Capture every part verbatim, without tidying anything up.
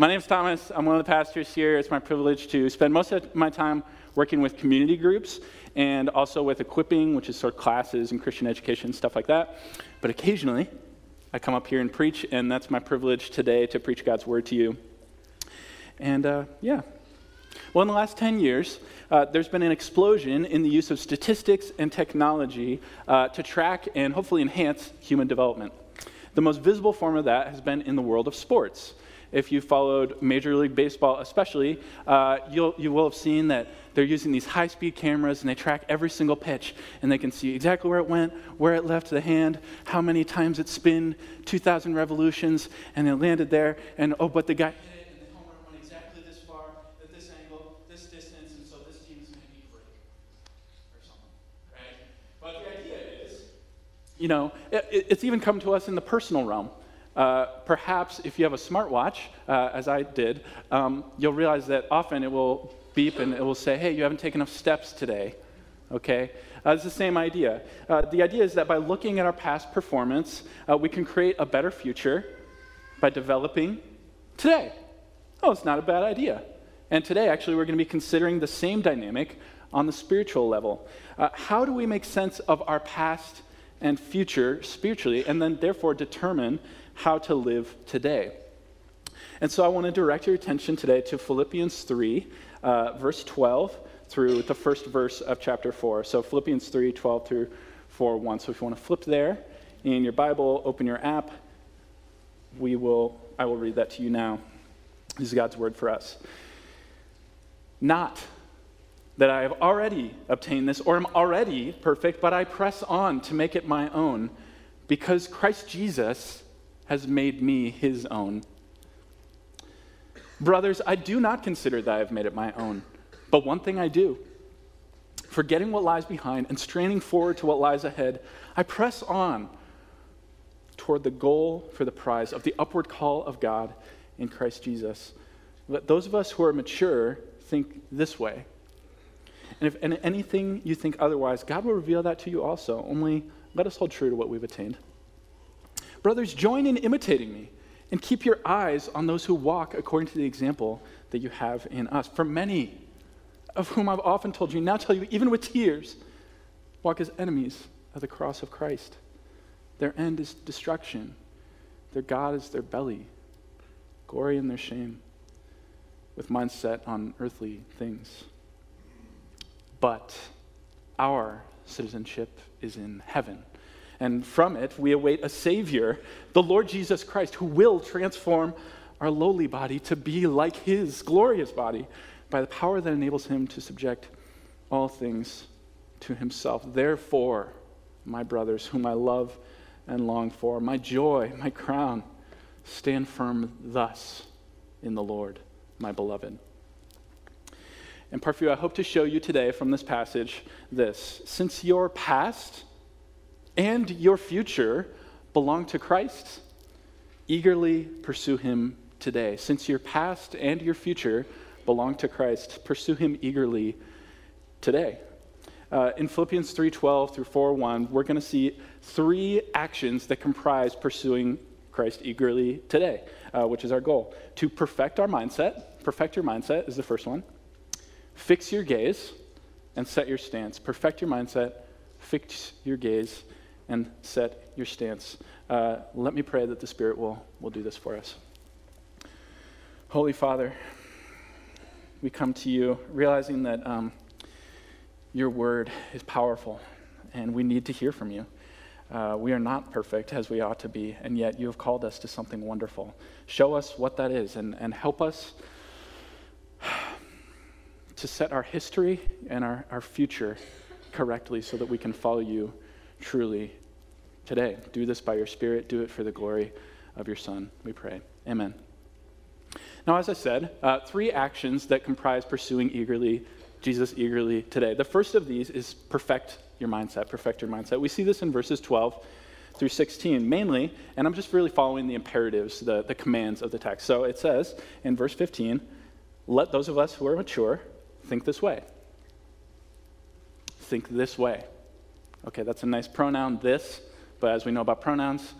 My name's Thomas. I'm one of the pastors here. It's my privilege to spend most of my time working with community groups and also with equipping, which is sort of classes and Christian education, stuff like that. But occasionally, I come up here and preach, and that's my privilege today to preach God's word to you. And uh, yeah. Well, in the last ten years, uh, there's been an explosion in the use of statistics and technology uh, to track and hopefully enhance human development. The most visible form of that has been in the world of sports. If you followed Major League Baseball especially, uh, you'll, you will have seen that they're using these high-speed cameras, and they track every single pitch, and they can see exactly where it went, where it left the hand, how many times it spinned, two thousand revolutions, and it landed there, and oh, but the guy... You know, it, it's even come to us in the personal realm. Uh, perhaps if you have a smartwatch, uh, as I did, um, you'll realize that often it will beep and it will say, hey, you haven't taken enough steps today, okay? Uh, it's the same idea. Uh, the idea is that by looking at our past performance, uh, we can create a better future by developing today. Oh, it's not a bad idea. And today, actually, we're going to be considering the same dynamic on the spiritual level. Uh, how do we make sense of our past and future spiritually, and then therefore determine how to live today? And so I want to direct your attention today to Philippians three, uh, verse twelve through the first verse of chapter four. So Philippians three, twelve through four, one. So if you want to flip there in your Bible, open your app, we will, I will read that to you now. This is God's word for us. Not that I have already obtained this or am already perfect, but I press on to make it my own because Christ Jesus has made me his own. Brothers, I do not consider that I have made it my own, but one thing I do, forgetting what lies behind and straining forward to what lies ahead, I press on toward the goal for the prize of the upward call of God in Christ Jesus. Let those of us who are mature think this way. And if and anything you think otherwise, God will reveal that to you also. Only let us hold true to what we've attained. Brothers, join in imitating me and keep your eyes on those who walk according to the example that you have in us. For many of whom I've often told you, now tell you, even with tears, walk as enemies of the cross of Christ. Their end is destruction. Their God is their belly. Glory in their shame, with minds set on earthly things. But our citizenship is in heaven, and from it we await a Savior, the Lord Jesus Christ, who will transform our lowly body to be like his glorious body by the power that enables him to subject all things to himself. Therefore, my brothers, whom I love and long for, my joy, my crown, stand firm thus in the Lord, my beloved. And Parkview, I hope to show you today from this passage this. Since your past and your future belong to Christ, eagerly pursue him today. Since your past and your future belong to Christ, pursue him eagerly today. Uh, in Philippians three twelve through four one, we're going to see three actions that comprise pursuing Christ eagerly today, uh, which is our goal. To perfect our mindset, perfect your mindset is the first one. Fix your gaze and set your stance. Perfect your mindset, fix your gaze, and set your stance. Uh, let me pray that the Spirit will, will do this for us. Holy Father, we come to you realizing that um, your word is powerful, and we need to hear from you. Uh, we are not perfect as we ought to be, and yet you have called us to something wonderful. Show us what that is, and, and help us to set our history and our, our future correctly so that we can follow you truly today. Do this by your Spirit. Do it for the glory of your Son, we pray. Amen. Now, as I said, uh, three actions that comprise pursuing eagerly, Jesus eagerly today. The first of these is perfect your mindset, perfect your mindset. We see this in verses twelve through sixteen mainly, and I'm just really following the imperatives, the, the commands of the text. So it says in verse fifteen, let those of us who are mature think this way. Think this way. Okay, that's a nice pronoun, this, but as we know about pronouns,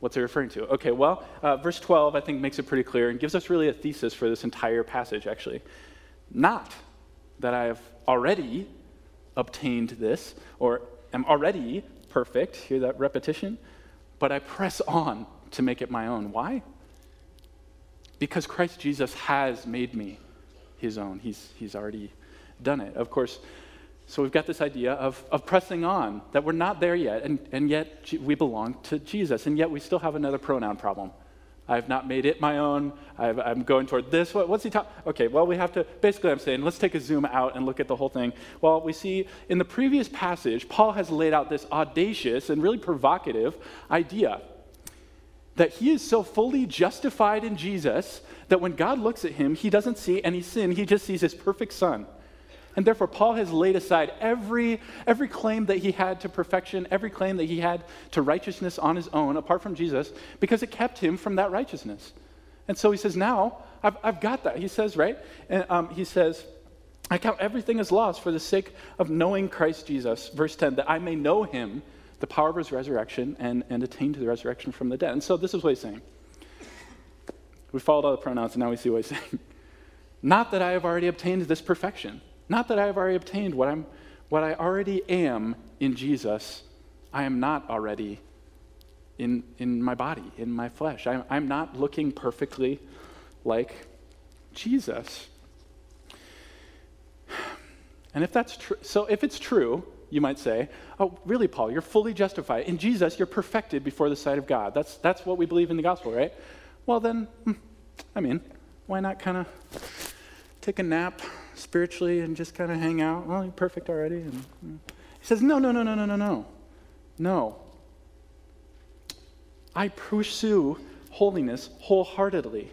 What's it referring to? Okay, well, uh, verse twelve, I think, makes it pretty clear and gives us really a thesis for this entire passage, actually. Not that I have already obtained this or am already perfect, hear that repetition, but I press on to make it my own. Why? Because Christ Jesus has made me his own. He's, he's already done it, of course. So we've got this idea of, of pressing on, that we're not there yet, and, and yet we belong to Jesus, and yet we still have another pronoun problem. I've not made it my own. I've, I'm going toward this. What, what's he talking? Okay, well, we have to, basically I'm saying, let's take a zoom out and look at the whole thing. Well, we see in the previous passage, Paul has laid out this audacious and really provocative idea that he is so fully justified in Jesus that when God looks at him, he doesn't see any sin. He just sees his perfect son. And therefore, Paul has laid aside every every claim that he had to perfection, every claim that he had to righteousness on his own, apart from Jesus, because it kept him from that righteousness. And so he says, now, I've, I've got that. He says, right? And um, he says, I count everything as loss for the sake of knowing Christ Jesus, verse ten, that I may know him, the power of his resurrection, and, and attain to the resurrection from the dead. And so this is what he's saying. We followed all the pronouns, and now we see what he's saying. Not that I have already obtained this perfection. Not that I have already obtained what I'm, what I already am in Jesus. I am not already in in my body, in my flesh. I'm, I'm not looking perfectly like Jesus. And if that's true, so if it's true, you might say, oh, really, Paul, you're fully justified. In Jesus, you're perfected before the sight of God. That's that's what we believe in the gospel, right? Well, then, I mean, why not kind of take a nap spiritually and just kind of hang out? Well, you're perfect already. And, you know. He says, no, no, no, no, no, no, no. No. I pursue holiness wholeheartedly.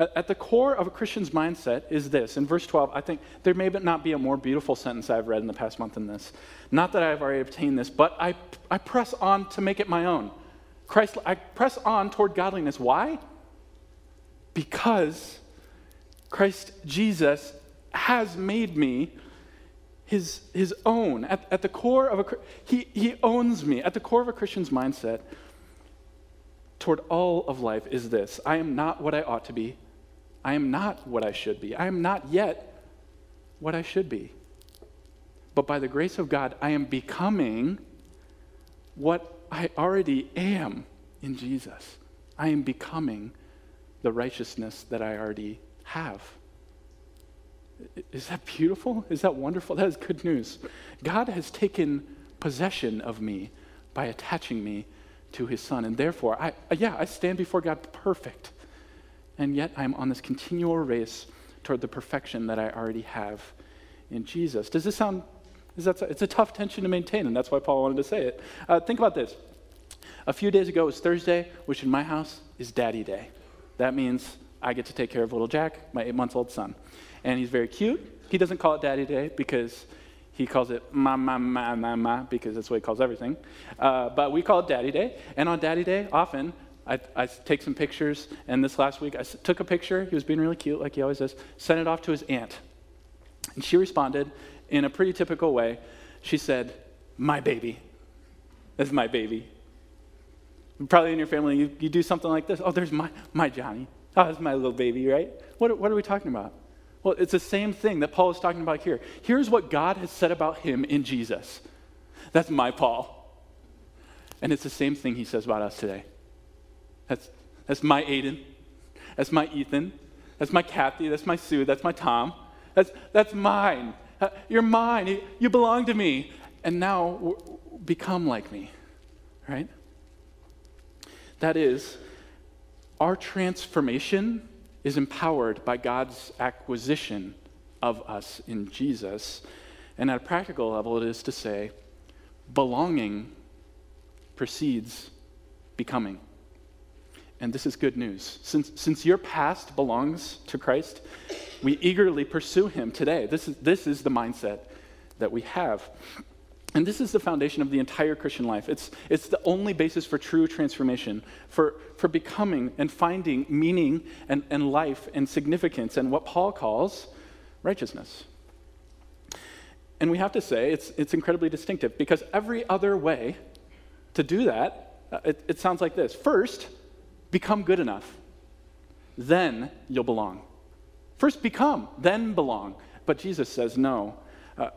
At, at the core of a Christian's mindset is this. In verse twelve, I think there may not be a more beautiful sentence I've read in the past month than this. Not that I've already obtained this, but I, I press on to make it my own. Christ, I press on toward godliness. Why? Because Christ Jesus has made me his his own. At, at the core of a, he, he owns me. At the core of a Christian's mindset toward all of life is this: I am not what I ought to be. I am not what I should be. I am not yet what I should be. But by the grace of God, I am becoming what I already am in Jesus. I am becoming the righteousness that I already have. Is that beautiful? Is that wonderful? That is good news. God has taken possession of me by attaching me to his son. And therefore, I yeah, I stand before God perfect. And yet I'm on this continual race toward the perfection that I already have in Jesus. Does this sound, is that, it's a tough tension to maintain, and that's why Paul wanted to say it. Uh, think about this. A few days ago, it was Thursday, which in my house is Daddy Day. That means I get to take care of little Jack, my eight-month-old son. And he's very cute. He doesn't call it Daddy Day because he calls it ma, ma, ma, ma, ma, because that's what he calls everything. Uh, but we call it Daddy Day. And on Daddy Day, often, I, I take some pictures. And this last week, I took a picture. He was being really cute, like he always does. Sent it off to his aunt. And she responded in a pretty typical way. She said, "My baby. That's my baby." Probably in your family, you, you do something like this. Oh, there's my, my Johnny. Oh, that's my little baby, right? What, what are we talking about? Well, it's the same thing that Paul is talking about here. Here's what God has said about him in Jesus. That's my Paul. And it's the same thing he says about us today. That's that's my Aiden. That's my Ethan. That's my Kathy. That's my Sue. That's my Tom. That's that's mine. You're mine. You belong to me. And now become like me, right? That is, our transformation is empowered by God's acquisition of us in Jesus. And at a practical level, it is to say, belonging precedes becoming. And this is good news. Since since your past belongs to Christ, we eagerly pursue him today. This is, this is the mindset that we have. And this is the foundation of the entire Christian life. It's it's the only basis for true transformation, for, for becoming and finding meaning and, and life and significance and what Paul calls righteousness. And we have to say it's it's incredibly distinctive, because every other way to do that It, it sounds like this. First, become good enough. Then you'll belong. First become, then belong. But Jesus says, no, uh,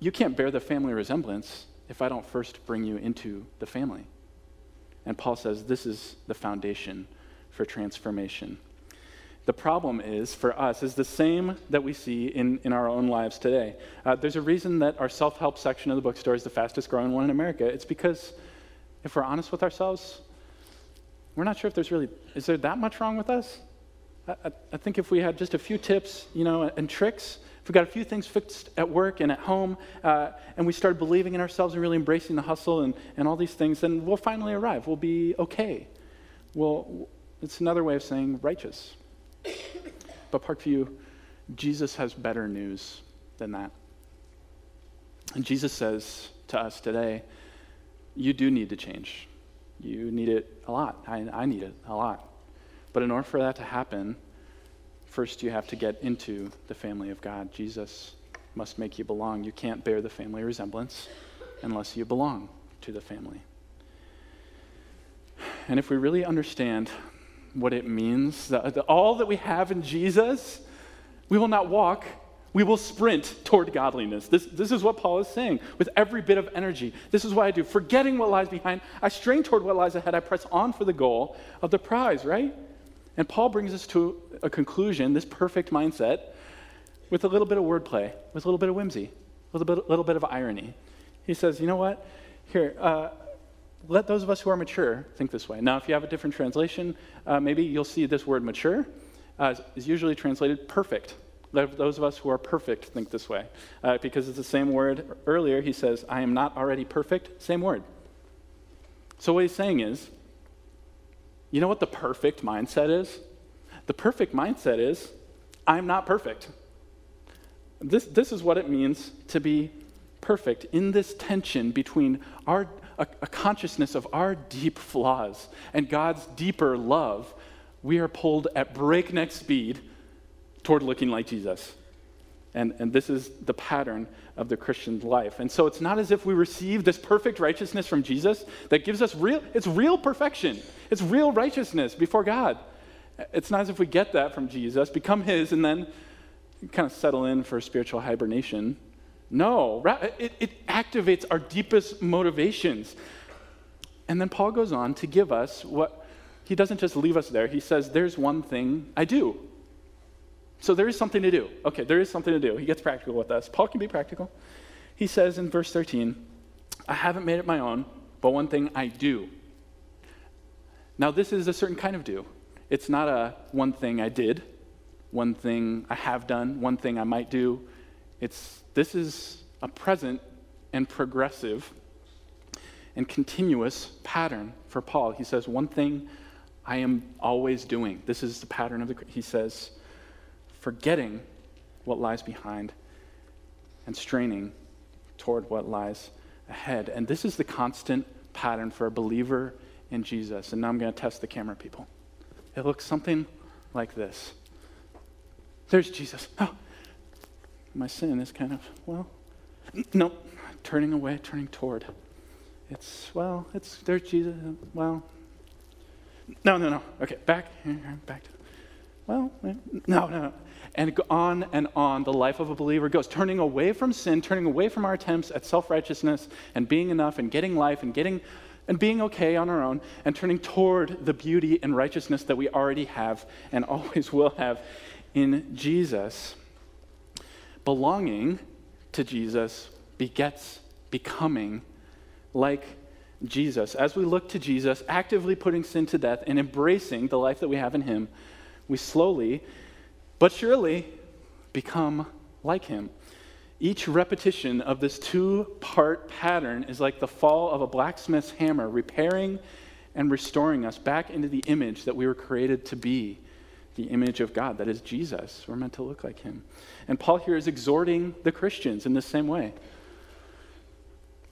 you can't bear the family resemblance if I don't first bring you into the family. And Paul says this is the foundation for transformation. The problem is, for us, is the same that we see in, in our own lives today. Uh, there's a reason that our self-help section of the bookstore is the fastest growing one in America. It's because if we're honest with ourselves, we're not sure if there's really, is there that much wrong with us? I, I think if we had just a few tips, you know, and tricks, if we got a few things fixed at work and at home, uh, and we started believing in ourselves and really embracing the hustle and, and all these things, then we'll finally arrive. We'll be okay. Well, it's another way of saying righteous. But Parkview, Jesus has better news than that. And Jesus says to us today, you do need to change. You need it a lot. I, I need it a lot. But in order for that to happen, first you have to get into the family of God. Jesus must make you belong. You can't bear the family resemblance unless you belong to the family. And if we really understand what it means, the, the, all that we have in Jesus, we will not walk, we will sprint toward godliness. This, this is what Paul is saying with every bit of energy. This is what I do. Forgetting what lies behind, I strain toward what lies ahead. I press on for the goal of the prize, right? And Paul brings us to a conclusion, this perfect mindset, with a little bit of wordplay, with a little bit of whimsy, a little bit, little bit of irony. He says, you know what? Here, uh, let those of us who are mature think this way. Now, if you have a different translation, uh, maybe you'll see this word mature uh, is usually translated perfect. Let those of us who are perfect think this way. Uh, because it's the same word earlier, he says, I am not already perfect, same word. So what he's saying is, you know what the perfect mindset is? The perfect mindset is, I'm not perfect. This, this is what it means to be perfect, in this tension between our a, a consciousness of our deep flaws and God's deeper love. We are pulled at breakneck speed toward looking like Jesus. And, and this is the pattern of the Christian life. And so it's not as if we receive this perfect righteousness from Jesus that gives us real, it's real perfection. It's real righteousness before God. It's not as if we get that from Jesus, become his, and then kind of settle in for spiritual hibernation. No, it, it activates our deepest motivations. And then Paul goes on to give us what, he doesn't just leave us there. He says, there's one thing I do. So there is something to do. Okay, there is something to do. He gets practical with us. Paul can be practical. He says in verse thirteen, I haven't made it my own, but one thing I do. Now this is a certain kind of do. It's not a one thing I did, one thing I have done, one thing I might do. It's this is a present and progressive and continuous pattern for Paul. He says, one thing I am always doing. This is the pattern of the, he says, forgetting what lies behind and straining toward what lies ahead. And this is the constant pattern for a believer in Jesus. And now I'm going to test the camera, people. It looks something like this. There's Jesus. Oh, my sin is kind of, well, no, turning away, turning toward. It's, well, it's, there's Jesus, well, no, no, no. Okay, back, back to Well, no, no, no. And on and on, the life of a believer goes, turning away from sin, turning away from our attempts at self-righteousness and being enough and getting life and getting and being okay on our own, and turning toward the beauty and righteousness that we already have and always will have in Jesus. Belonging to Jesus begets becoming like Jesus. As we look to Jesus, actively putting sin to death and embracing the life that we have in him, we slowly, but surely, become like him. Each repetition of this two-part pattern is like the fall of a blacksmith's hammer, repairing and restoring us back into the image that we were created to be, the image of God, that is Jesus. We're meant to look like him. And Paul here is exhorting the Christians in the same way.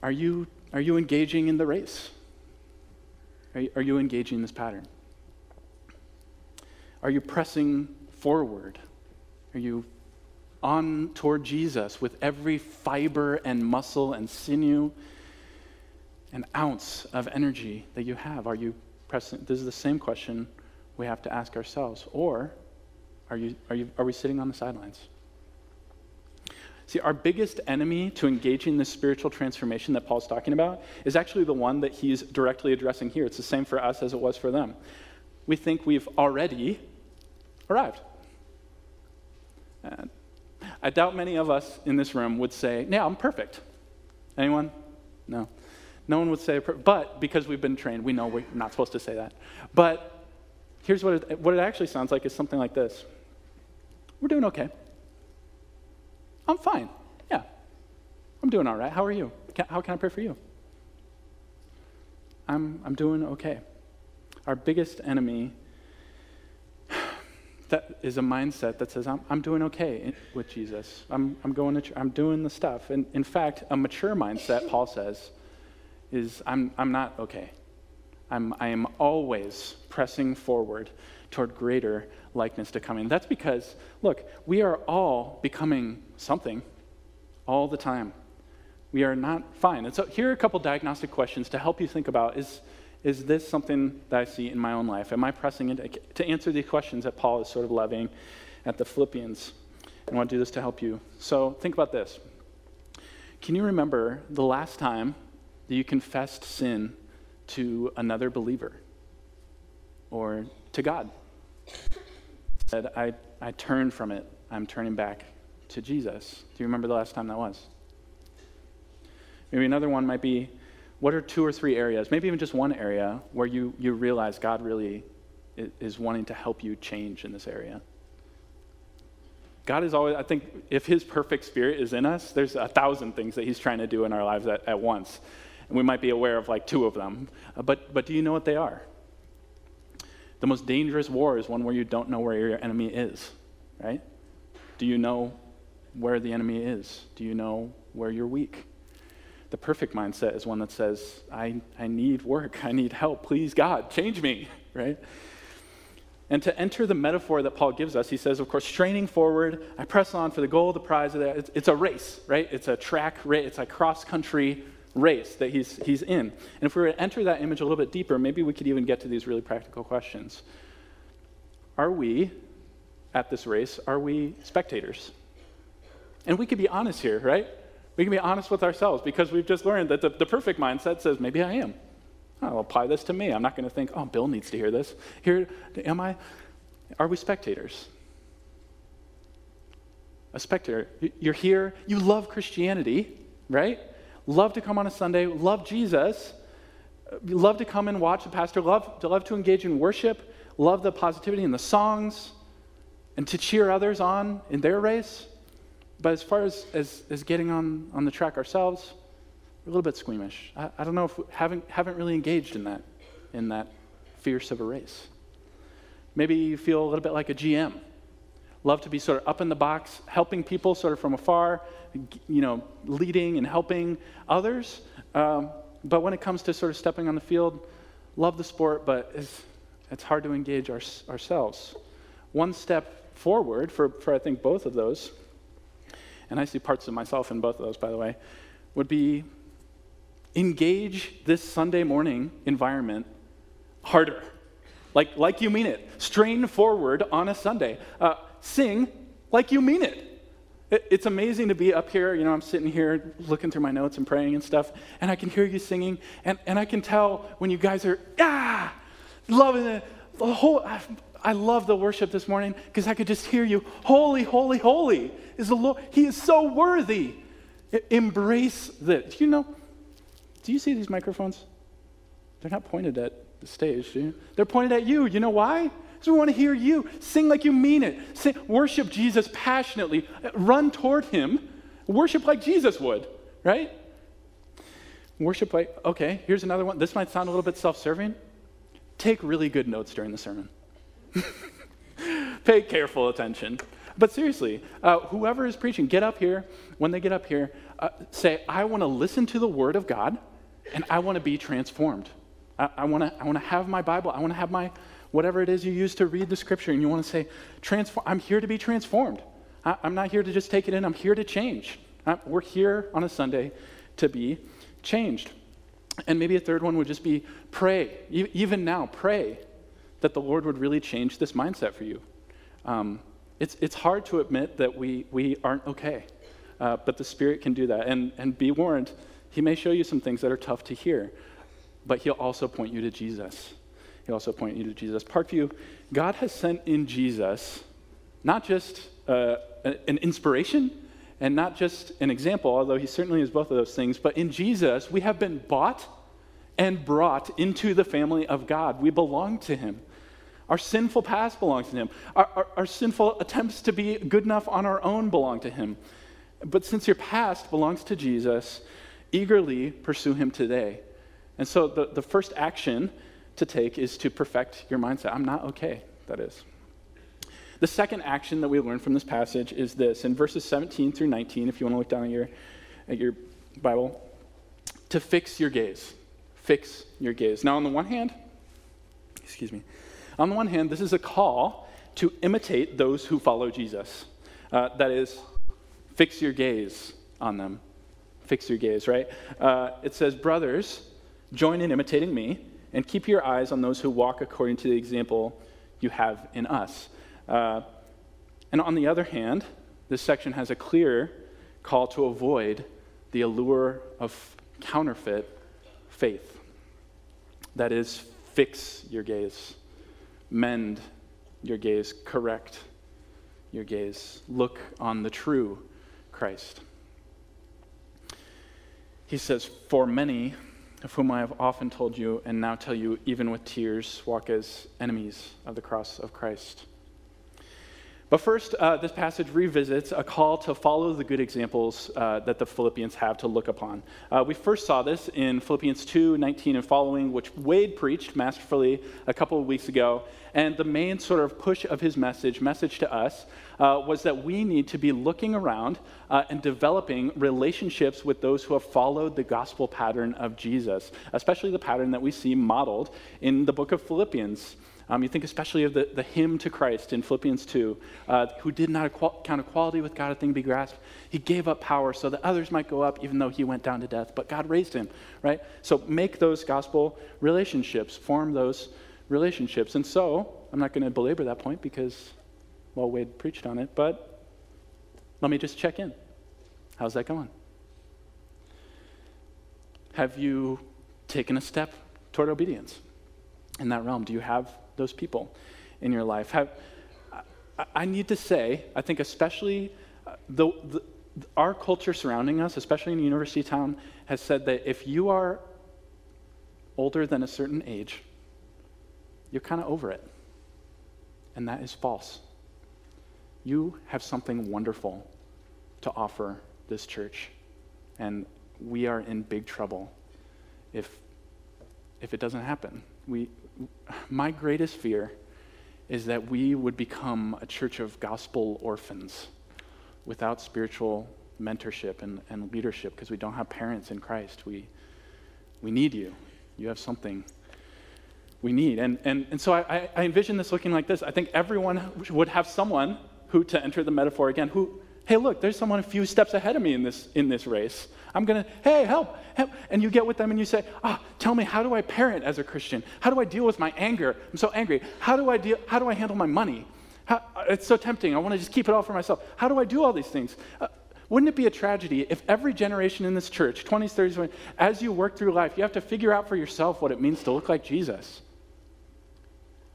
Are you, are you engaging in the race? Are you, are you engaging this pattern? Are you pressing forward? Are you on toward Jesus with every fiber and muscle and sinew an ounce of energy that you have? Are you present? This is the same question we have to ask ourselves. Or are you are you are we sitting on the sidelines? See, our biggest enemy to engaging this spiritual transformation that Paul's talking about is actually the one that he's directly addressing here. It's the same for us as it was for them. We think we've already arrived. And I doubt many of us in this room would say, yeah, I'm perfect. Anyone? No. No one would say, but because we've been trained, we know we're not supposed to say that. But here's what it, what it actually sounds like is something like this. We're doing okay. I'm fine. Yeah. I'm doing all right. How are you? Can, how can I pray for you? I'm I'm doing okay. Our biggest enemy that is a mindset that says I'm I'm doing okay with Jesus. I'm I'm going to I'm doing the stuff. And in fact, a mature mindset, Paul says, is I'm I'm not okay. I'm I am always pressing forward toward greater likeness to coming. That's because, look, we are all becoming something all the time. We are not fine. And so here are a couple diagnostic questions to help you think about, is is this something that I see in my own life? Am I pressing into, to answer these questions that Paul is sort of levying at the Philippians? I want to do this to help you. So think about this. Can you remember the last time that you confessed sin to another believer or to God? Said, I, I turn from it. I'm turning back to Jesus. Do you remember the last time that was? Maybe another one might be, what are two or three areas, maybe even just one area, where you, you realize God really is wanting to help you change in this area? God is always, I think, if his perfect spirit is in us, there's a thousand things that he's trying to do in our lives at, at once. And we might be aware of like two of them. But, but do you know what they are? The most dangerous war is one where you don't know where your enemy is, right? Do you know where the enemy is? Do you know where you're weak? The perfect mindset is one that says, I, I need work. I need help. Please, God, change me, right? And to enter the metaphor that Paul gives us, he says, of course, straining forward, I press on for the goal, the prize of that. It's, it's a race, right? It's a track race. It's a cross-country race that he's he's in. And if we were to enter that image a little bit deeper, maybe we could even get to these really practical questions. Are we, at this race, are we spectators? And we could be honest here, right? We can be honest with ourselves because we've just learned that the, the perfect mindset says, maybe I am. I'll apply this to me. I'm not going to think, oh, Bill needs to hear this. Here, am I? Are we spectators? A spectator. You're here. You love Christianity, right? Love to come on a Sunday, love Jesus, love to come and watch the pastor, love to love to engage in worship, love the positivity and the songs, and to cheer others on in their race. But as far as, as, as getting on, on the track ourselves, we're a little bit squeamish. I, I don't know if we haven't haven't really engaged in that, in that fierce of a race. Maybe you feel a little bit like a G M. Love to be sort of up in the box, helping people sort of from afar, you know, leading and helping others. Um, but when it comes to sort of stepping on the field, love the sport, but it's, it's hard to engage our, ourselves. One step forward for, for, I think, both of those, and I see parts of myself in both of those, by the way, would be engage this Sunday morning environment harder. Like, like you mean it. Strain forward on a Sunday. Uh, Sing like you mean it. it. It's amazing to be up here. You know, I'm sitting here looking through my notes and praying and stuff, and I can hear you singing, and, and I can tell when you guys are, ah, loving it. The whole, I, I love the worship this morning because I could just hear you, holy, holy, holy is the Lord. He is so worthy. Embrace this. You know, do you see these microphones? They're not pointed at the stage, do you? They're pointed at you. You know why? We want to hear you. Sing like you mean it. Sing, worship Jesus passionately. Run toward him. Worship like Jesus would, right? Worship like, okay, here's another one. This might sound a little bit self-serving. Take really good notes during the sermon. Pay careful attention. But seriously, uh, whoever is preaching, get up here. When they get up here, uh, say, I want to listen to the word of God, and I want to be transformed. I, I want to I want to have my Bible. I want to have my whatever it is you use to read the scripture, and you want to say, "Transform! I'm here to be transformed. I, I'm not here to just take it in. I'm here to change. I, we're here on a Sunday to be changed." And maybe a third one would just be pray. E- even now, pray that the Lord would really change this mindset for you. Um, it's it's hard to admit that we we aren't okay, uh, but the Spirit can do that. And and be warned, He may show you some things that are tough to hear, but He'll also point you to Jesus. He'll also point you to Jesus. Parkview, God has sent in Jesus not just uh, an inspiration and not just an example, although He certainly is both of those things, but in Jesus, we have been bought and brought into the family of God. We belong to Him. Our sinful past belongs to Him. Our, our, our sinful attempts to be good enough on our own belong to Him. But since your past belongs to Jesus, eagerly pursue Him today. And so the, the first action to take is to perfect your mindset. I'm not okay, that is. The second action that we learn from this passage is this. In verses seventeen through nineteen, if you want to look down at your, at your Bible, to fix your gaze. Fix your gaze. Now on the one hand, excuse me, on the one hand, this is a call to imitate those who follow Jesus. Uh, that is, fix your gaze on them. Fix your gaze, right? Uh, it says, brothers, join in imitating me and keep your eyes on those who walk according to the example you have in us. Uh, and on the other hand, this section has a clear call to avoid the allure of counterfeit faith. That is, fix your gaze, mend your gaze, correct your gaze, look on the true Christ. He says, for many of whom I have often told you and now tell you even with tears, walk as enemies of the cross of Christ. But first, uh, this passage revisits a call to follow the good examples uh, that the Philippians have to look upon. Uh, we first saw this in Philippians two nineteen and following, which Wade preached masterfully a couple of weeks ago. And the main sort of push of his message, message to us, uh, was that we need to be looking around uh, and developing relationships with those who have followed the gospel pattern of Jesus, especially the pattern that we see modeled in the book of Philippians. Um, you think especially of the, the hymn to Christ in Philippians two, uh, who did not equal, count equality with God a thing to be grasped. He gave up power so that others might go up, even though he went down to death, but God raised him, right? So make those gospel relationships, form those relationships. And so, I'm not going to belabor that point because, well, Wade preached on it, but let me just check in. How's that going? Have you taken a step toward obedience in that realm? Do you have those people in your life? Have, I, I need to say, I think especially the, the, our culture surrounding us, especially in university town, has said that if you are older than a certain age, you're kind of over it. And that is false. You have something wonderful to offer this church. And we are in big trouble if if it doesn't happen. We, my greatest fear is that we would become a church of gospel orphans without spiritual mentorship and, and leadership because we don't have parents in Christ. We we need you. You have something we need. And and, and so I, I envision this looking like this. I think everyone would have someone who, to enter the metaphor again, who, hey, look, there's someone a few steps ahead of me in this in this race. I'm going to, hey, help, help. And you get with them and you say, ah, oh, tell me, how do I parent as a Christian? How do I deal with my anger? I'm so angry. How do I deal? How do I handle my money? How, it's so tempting. I want to just keep it all for myself. How do I do all these things? Uh, wouldn't it be a tragedy if every generation in this church, twenties, thirties, as you work through life, you have to figure out for yourself what it means to look like Jesus?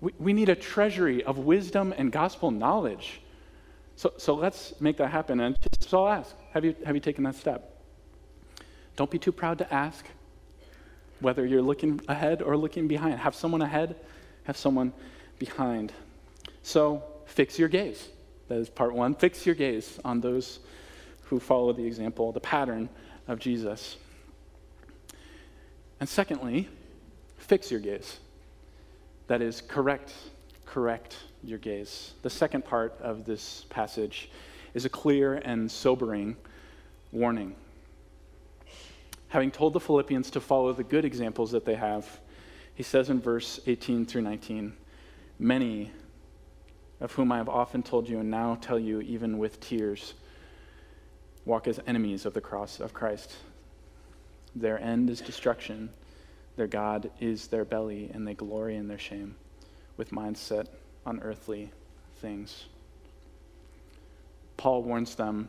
We, we need a treasury of wisdom and gospel knowledge. So, so let's make that happen. And just, so I'll ask, have you have you taken that step? Don't be too proud to ask whether you're looking ahead or looking behind. Have someone ahead, have someone behind. So fix your gaze. That is part one. Fix your gaze on those who follow the example, the pattern of Jesus. And secondly, fix your gaze. That is correct, correct. your gaze. The second part of this passage is a clear and sobering warning. Having told the Philippians to follow the good examples that they have, he says in verse eighteen through nineteen, many of whom I have often told you and now tell you even with tears, walk as enemies of the cross of Christ. Their end is destruction, Their God is their belly, and they glory in their shame, with minds set on earthly things. Paul warns them,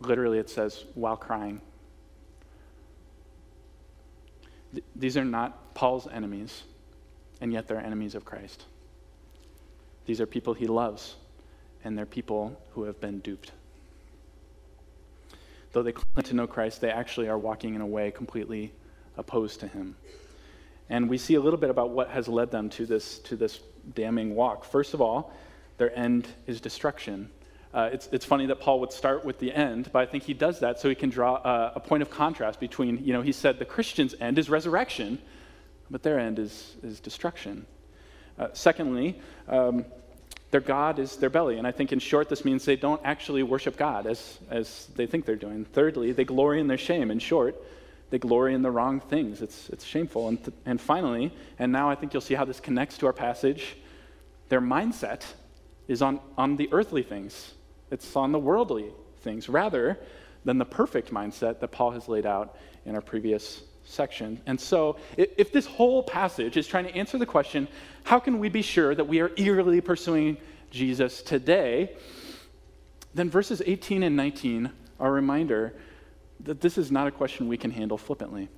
literally it says, while crying. Th- these are not Paul's enemies, and yet they're enemies of Christ. These are people he loves, and they're people who have been duped. Though they claim to know Christ, they actually are walking in a way completely opposed to him. And we see a little bit about what has led them to this to this damning walk. First of all, their end is destruction. Uh, it's it's funny that Paul would start with the end, but I think he does that so he can draw a, a point of contrast between, you know, he said the Christian's end is resurrection, but their end is, is destruction. Uh, secondly, um, their God is their belly. And I think in short, this means they don't actually worship God as, as they think they're doing. Thirdly, they glory in their shame. In short, they glory in the wrong things. It's it's shameful. And th- and finally, and now I think you'll see how this connects to our passage, their mindset is on, on the earthly things. It's on the worldly things rather than the perfect mindset that Paul has laid out in our previous section. And so if this whole passage is trying to answer the question, how can we be sure that we are eagerly pursuing Jesus today? Then verses eighteen and nineteen are a reminder that this is not a question we can handle flippantly.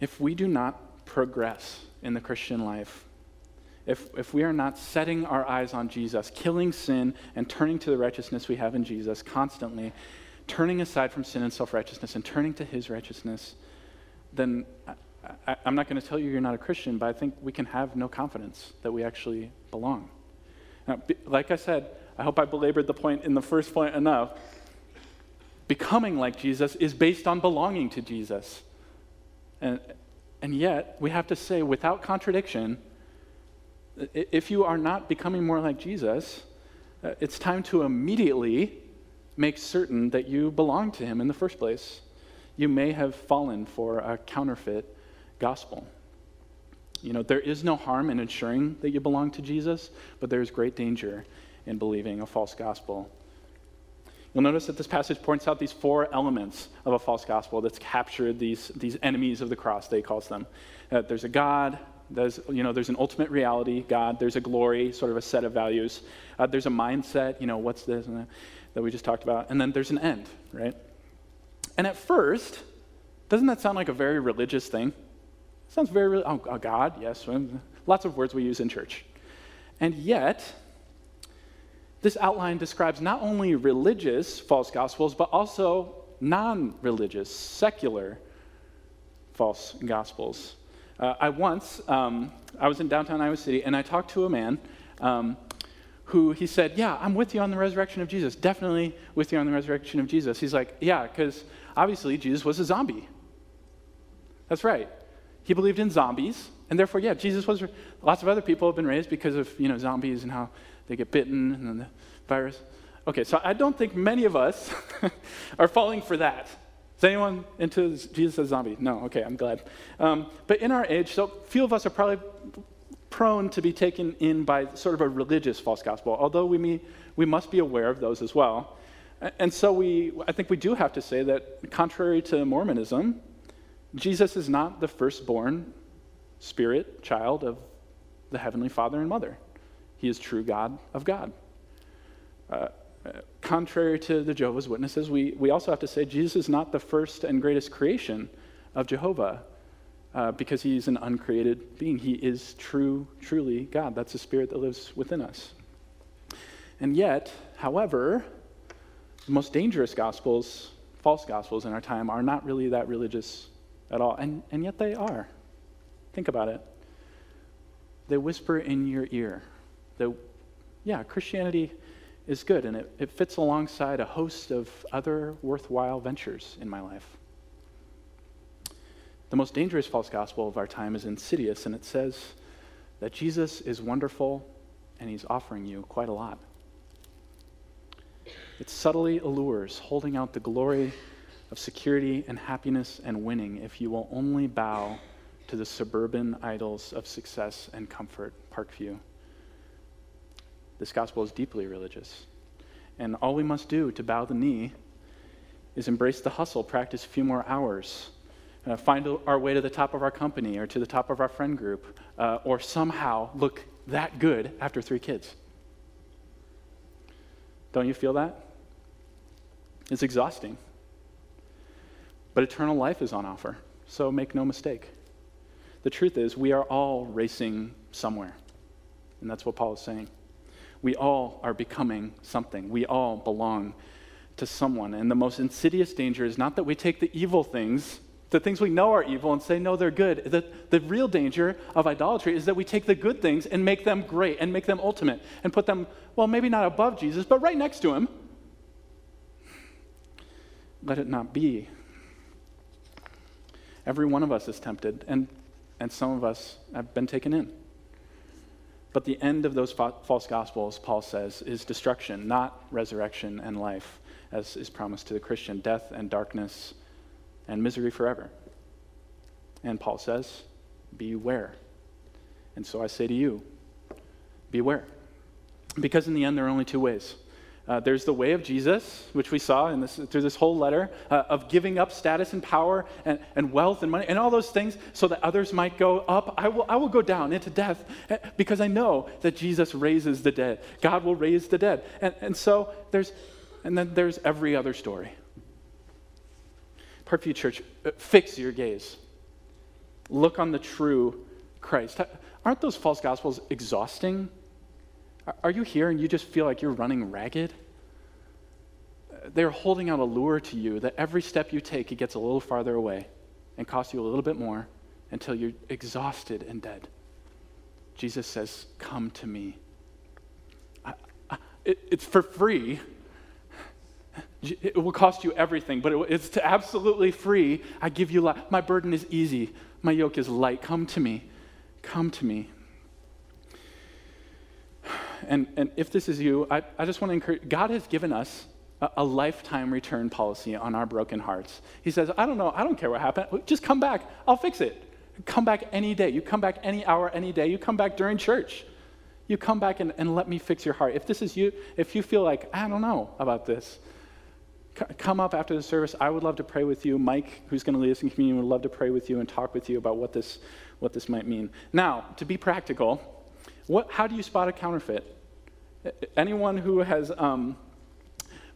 If we do not progress in the Christian life, if if we are not setting our eyes on Jesus, killing sin and turning to the righteousness we have in Jesus constantly, turning aside from sin and self-righteousness and turning to his righteousness, then I, I, I'm not going to tell you you're not a Christian, but I think we can have no confidence that we actually belong. Now, be, like I said, I hope I belabored the point in the first point enough. Becoming like Jesus is based on belonging to Jesus. And, and yet, we have to say without contradiction, if you are not becoming more like Jesus, it's time to immediately make certain that you belong to him in the first place. You may have fallen for a counterfeit gospel. You know, there is no harm in ensuring that you belong to Jesus, but there is great danger in believing a false gospel. You'll notice that this passage points out these four elements of a false gospel that's captured these, these enemies of the cross, they calls them. Uh, there's a God, there's, you know, there's an ultimate reality, God, there's a glory, sort of a set of values. Uh, there's a mindset, you know, what's this and that, that we just talked about, and then there's an end, right? And at first, doesn't that sound like a very religious thing? It sounds very, oh, oh, God, yes, lots of words we use in church. And yet, this outline describes not only religious false gospels, but also non-religious, secular false gospels. Uh, I once, um, I was in downtown Iowa City, and I talked to a man, um, who he said, yeah, I'm with you on the resurrection of Jesus. Definitely with you on the resurrection of Jesus. He's like, yeah, because obviously Jesus was a zombie. That's right. He believed in zombies, and therefore, yeah, Jesus was, re- lots of other people have been raised because of, you know, zombies and how they get bitten and then the virus. Okay, so I don't think many of us are falling for that. Is anyone into Jesus as a zombie? No, okay, I'm glad. Um, but in our age, so few of us are probably prone to be taken in by sort of a religious false gospel, although we may, we must be aware of those as well. And so we, I think we do have to say that contrary to Mormonism, Jesus is not the firstborn spirit child of the Heavenly Father and Mother. He is true God of God. Uh, contrary to the Jehovah's Witnesses, we, we also have to say Jesus is not the first and greatest creation of Jehovah. Uh, because he is an uncreated being. He is true, truly God. That's the spirit that lives within us. And yet, however, the most dangerous gospels, false gospels in our time, are not really that religious at all. And, and yet they are. Think about it. They whisper in your ear that, yeah, Christianity is good, and it, it fits alongside a host of other worthwhile ventures in my life. The most dangerous false gospel of our time is insidious, and it says that Jesus is wonderful and he's offering you quite a lot. It subtly allures, holding out the glory of security and happiness and winning if you will only bow to the suburban idols of success and comfort, Parkview. This gospel is deeply religious, and all we must do to bow the knee is embrace the hustle, practice a few more hours, uh, find our way to the top of our company or to the top of our friend group, uh, or somehow look that good after three kids. Don't you feel that? It's exhausting. But eternal life is on offer, so make no mistake. The truth is, we are all racing somewhere, and that's what Paul is saying. We all are becoming something. We all belong to someone. And the most insidious danger is not that we take the evil things, the things we know are evil, and say, no, they're good. The, the real danger of idolatry is that we take the good things and make them great and make them ultimate and put them, well, maybe not above Jesus, but right next to him. Let it not be. Every one of us is tempted, and, and some of us have been taken in. But the end of those fa- false gospels, Paul says, is destruction, not resurrection and life, as is promised to the Christian, death and darkness and misery forever. And Paul says, beware. And so I say to you, beware. Because in the end, there are only two ways. Uh, there's the way of Jesus, which we saw in this, through this whole letter, uh, of giving up status and power and, and wealth and money and all those things so that others might go up. I will, I will go down into death because I know that Jesus raises the dead. God will raise the dead. And, and so there's, and then there's every other story. Parkview Church, fix your gaze. Look on the true Christ. Aren't those false gospels exhausting? Are you here and you just feel like you're running ragged? They're holding out a lure to you that every step you take, it gets a little farther away and costs you a little bit more until you're exhausted and dead. Jesus says, come to me. I, I, it, it's for free. It will cost you everything, but it, it's absolutely free. I give you life. My burden is easy. My yoke is light. Come to me. Come to me. And, and if this is you, I, I just want to encourage, God has given us a, a lifetime return policy on our broken hearts. He says, I don't know, I don't care what happened, just come back, I'll fix it. Come back any day, you come back any hour, any day, you come back during church. You come back and, and let me fix your heart. If this is you, if you feel like, I don't know about this, c- come up after the service, I would love to pray with you. Mike, who's going to lead us in communion, would love to pray with you and talk with you about what this, what this might mean. Now, to be practical, what, how do you spot a counterfeit? Anyone who has um,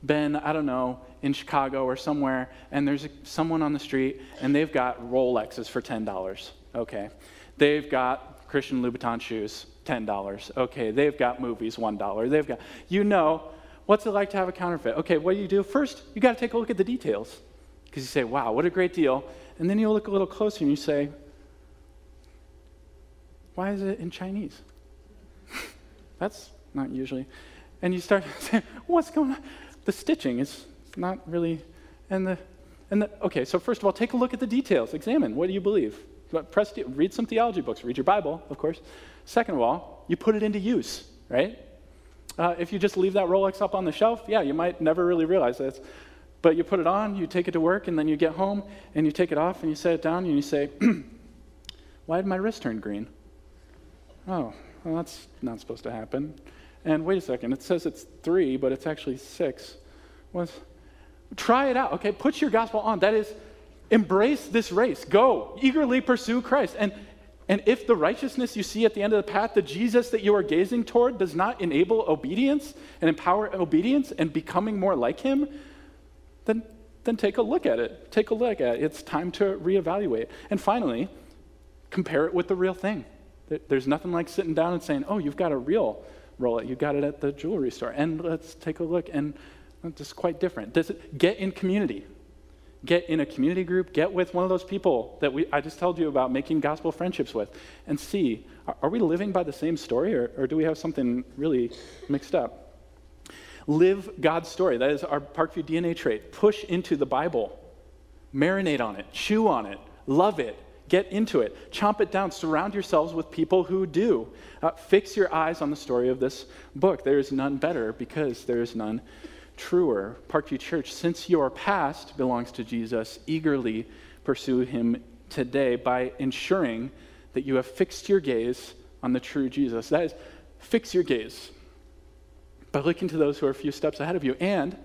been, I don't know, in Chicago or somewhere, and there's a, someone on the street, and they've got Rolexes for ten dollars. Okay. They've got Christian Louboutin shoes, ten dollars. Okay. They've got movies, one dollar. They've got, you know, what's it like to have a counterfeit? Okay, what do you do? First, you got to take a look at the details, because you say, wow, what a great deal. And then you look a little closer and you say, why is it in Chinese? That's not usually. And you start saying, what's going on? The stitching is not really, and the, and the, okay, so first of all, take a look at the details. Examine, what do you believe? Press, read some theology books, read your Bible, of course. Second of all, you put it into use, right? Uh, if you just leave that Rolex up on the shelf, yeah, you might never really realize that. But you put it on, you take it to work, and then you get home, and you take it off, and you set it down, and you say, why did my wrist turn green? Oh. Well, that's not supposed to happen. And wait a second, it says it's three, but it's actually six. Well, try it out, okay? Put your gospel on. That is, embrace this race. Go, eagerly pursue Christ. And and if the righteousness you see at the end of the path, the Jesus that you are gazing toward, does not enable obedience and empower obedience and becoming more like him, then, then take a look at it. Take a look at it. It's time to reevaluate. And finally, compare it with the real thing. There's nothing like sitting down and saying, oh, you've got a real Rolex. You got it at the jewelry store. And let's take a look. And it's quite different. Does it, get in community. Get in a community group. Get with one of those people that we I just told you about making gospel friendships with. And see, are, are we living by the same story? Or, or do we have something really mixed up? Live God's story. That is our Parkview D N A trait. Push into the Bible. Marinate on it. Chew on it. Love it. Get into it. Chomp it down. Surround yourselves with people who do. Uh, fix your eyes on the story of this book. There is none better because there is none truer. Parkview Church, since your past belongs to Jesus, eagerly pursue him today by ensuring that you have fixed your gaze on the true Jesus. That is, fix your gaze by looking to those who are a few steps ahead of you, and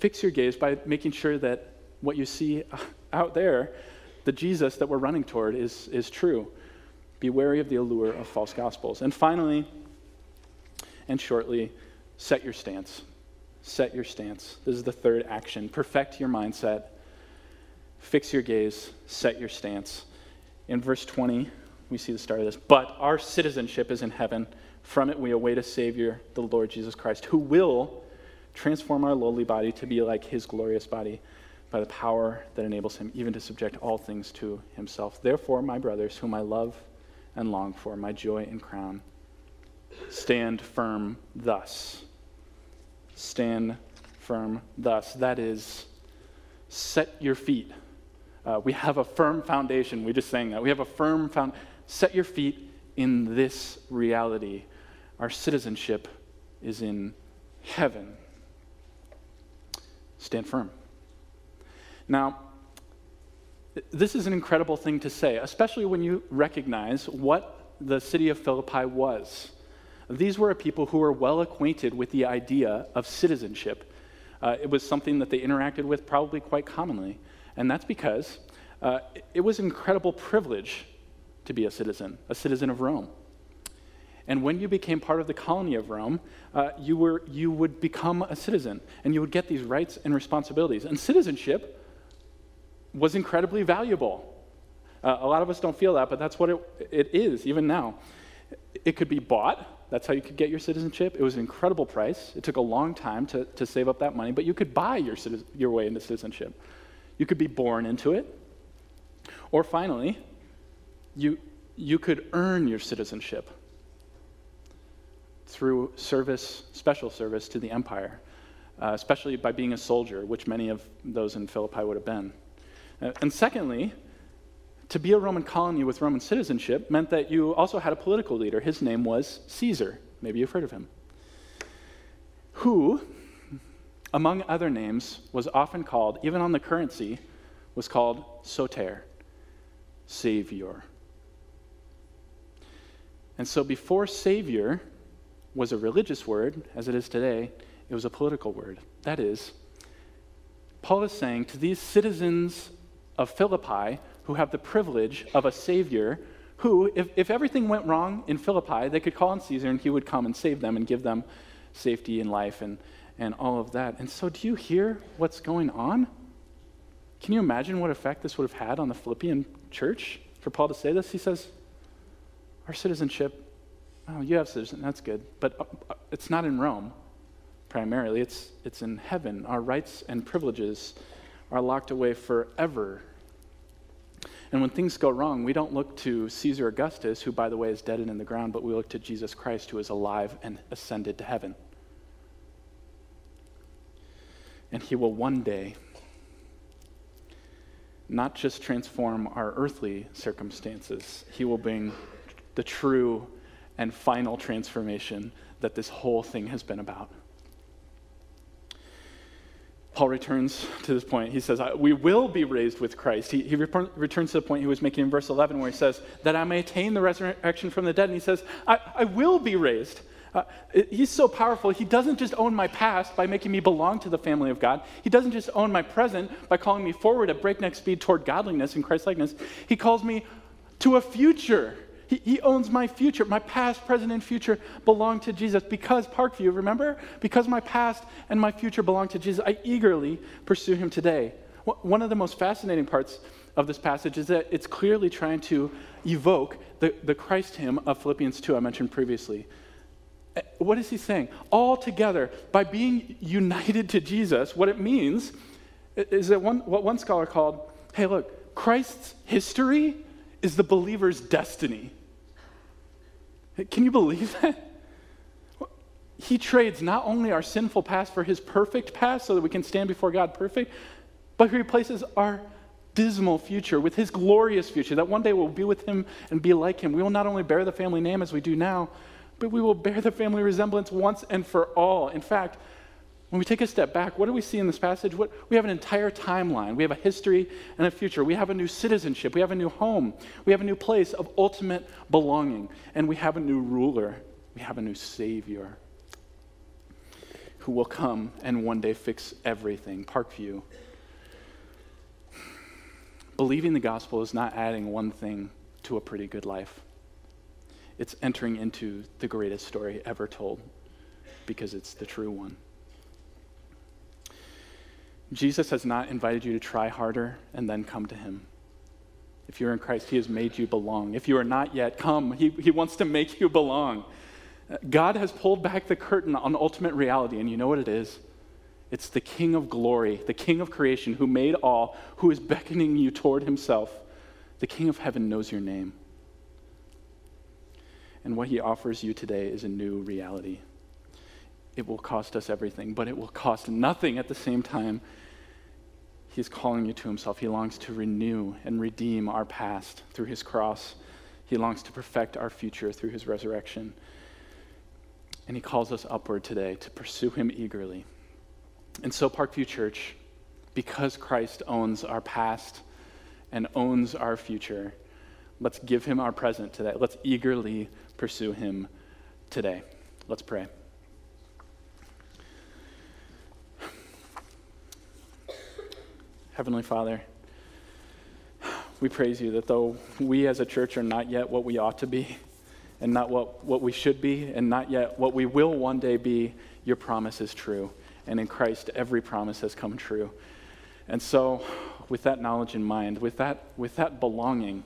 fix your gaze by making sure that what you see out there the Jesus that we're running toward is, is true. Be wary of the allure of false gospels. And finally, and shortly, set your stance. Set your stance. This is the third action. Perfect your mindset. Fix your gaze. Set your stance. In verse twenty, we see the start of this. But our citizenship is in heaven. From it we await a Savior, the Lord Jesus Christ, who will transform our lowly body to be like his glorious body by the power that enables him even to subject all things to himself. Therefore, my brothers, whom I love and long for, my joy and crown, stand firm thus. Stand firm thus. That is, set your feet. Uh, we have a firm foundation. We just sang that. We have a firm found. Set your feet in this reality. Our citizenship is in heaven. Stand firm. Now, this is an incredible thing to say, especially when you recognize what the city of Philippi was. These were a people who were well acquainted with the idea of citizenship. Uh, it was something that they interacted with probably quite commonly. And that's because uh, it was an incredible privilege to be a citizen, a citizen of Rome. And when you became part of the colony of Rome, uh, you were you would become a citizen, and you would get these rights and responsibilities. And citizenship was incredibly valuable. Uh, a lot of us don't feel that, but that's what it, it is, even now. It could be bought. That's how you could get your citizenship. It was an incredible price. It took a long time to, to save up that money, but you could buy your citizen, your way into citizenship. You could be born into it. Or finally, you you could earn your citizenship through service, special service to the empire, uh, especially by being a soldier, which many of those in Philippi would have been. Uh, and secondly, to be a Roman colony with Roman citizenship meant that you also had a political leader. His name was Caesar. Maybe you've heard of him. Who, among other names, was often called, even on the currency, was called Soter, Savior. And so before Savior was a religious word, as it is today, it was a political word. That is, Paul is saying to these citizens of Philippi who have the privilege of a Savior, who, if, if everything went wrong in Philippi, they could call on Caesar and he would come and save them and give them safety and life and, and all of that. And so do you hear what's going on? Can you imagine what effect this would have had on the Philippian church? For Paul to say this, he says, our citizenship, oh, you have citizenship, that's good, but it's not in Rome primarily, it's it's in heaven. Our rights and privileges are locked away forever. And when things go wrong, we don't look to Caesar Augustus, who by the way is dead and in the ground, but we look to Jesus Christ, who is alive and ascended to heaven. And he will one day not just transform our earthly circumstances, he will bring the true and final transformation that this whole thing has been about. Paul returns to this point. He says, we will be raised with Christ. He, he re- returns to the point he was making in verse eleven where he says, that I may attain the resurrection from the dead. And he says, I, I will be raised. Uh, it, he's so powerful. He doesn't just own my past by making me belong to the family of God. He doesn't just own my present by calling me forward at breakneck speed toward godliness and Christlikeness. He calls me to a future. He, he owns my future. My past, present, and future belong to Jesus because, Parkview, remember? Because my past and my future belong to Jesus, I eagerly pursue him today. One of the most fascinating parts of this passage is that it's clearly trying to evoke the, the Christ hymn of Philippians two I mentioned previously. What is he saying? All together, by being united to Jesus, what it means is that one, what one scholar called, hey, look, Christ's history is the believer's destiny. Can you believe that? He trades not only our sinful past for his perfect past so that we can stand before God perfect, but he replaces our dismal future with his glorious future, that one day we'll be with him and be like him. We will not only bear the family name as we do now, but we will bear the family resemblance once and for all. In fact, when we take a step back, what do we see in this passage? What, we have an entire timeline. We have a history and a future. We have a new citizenship. We have a new home. We have a new place of ultimate belonging. And we have a new ruler. We have a new Savior who will come and one day fix everything. Parkview, Believing the gospel is not adding one thing to a pretty good life. It's entering into the greatest story ever told, because it's the true one. Jesus has not invited you to try harder and then come to him. If you're in Christ, he has made you belong. If you are not yet, come. He, he wants to make you belong. God has pulled back the curtain on ultimate reality, and you know what it is? It's the King of glory, the King of creation, who made all, who is beckoning you toward himself. The King of heaven knows your name. And what he offers you today is a new reality. It will cost us everything, but it will cost nothing at the same time. He's calling you to himself. He longs to renew and redeem our past through his cross. He longs to perfect our future through his resurrection. And he calls us upward today to pursue him eagerly. And so Parkview Church, because Christ owns our past and owns our future, let's give him our present today. Let's eagerly pursue him today. Let's pray. Heavenly Father, we praise you that though we as a church are not yet what we ought to be, and not what, what we should be, and not yet what we will one day be, your promise is true. And in Christ, every promise has come true. And so, with that knowledge in mind, with that, with that belonging,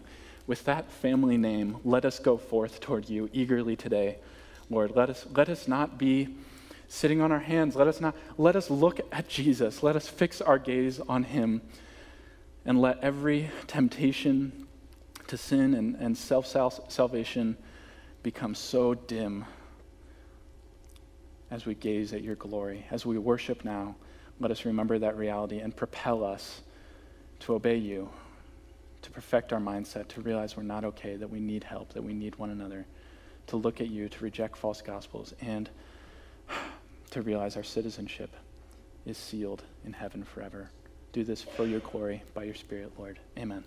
with that family name, let us go forth toward you eagerly today. Lord, let us, let us not be sitting on our hands. Let us not, let us look at Jesus. Let us fix our gaze on him, and let every temptation to sin and, and self-salvation become so dim as we gaze at your glory. As we worship now, let us remember that reality and propel us to obey you, to perfect our mindset, to realize we're not okay, that we need help, that we need one another, to look at you, to reject false gospels, and to realize our citizenship is sealed in heaven forever. Do this for your glory by your Spirit, Lord. Amen.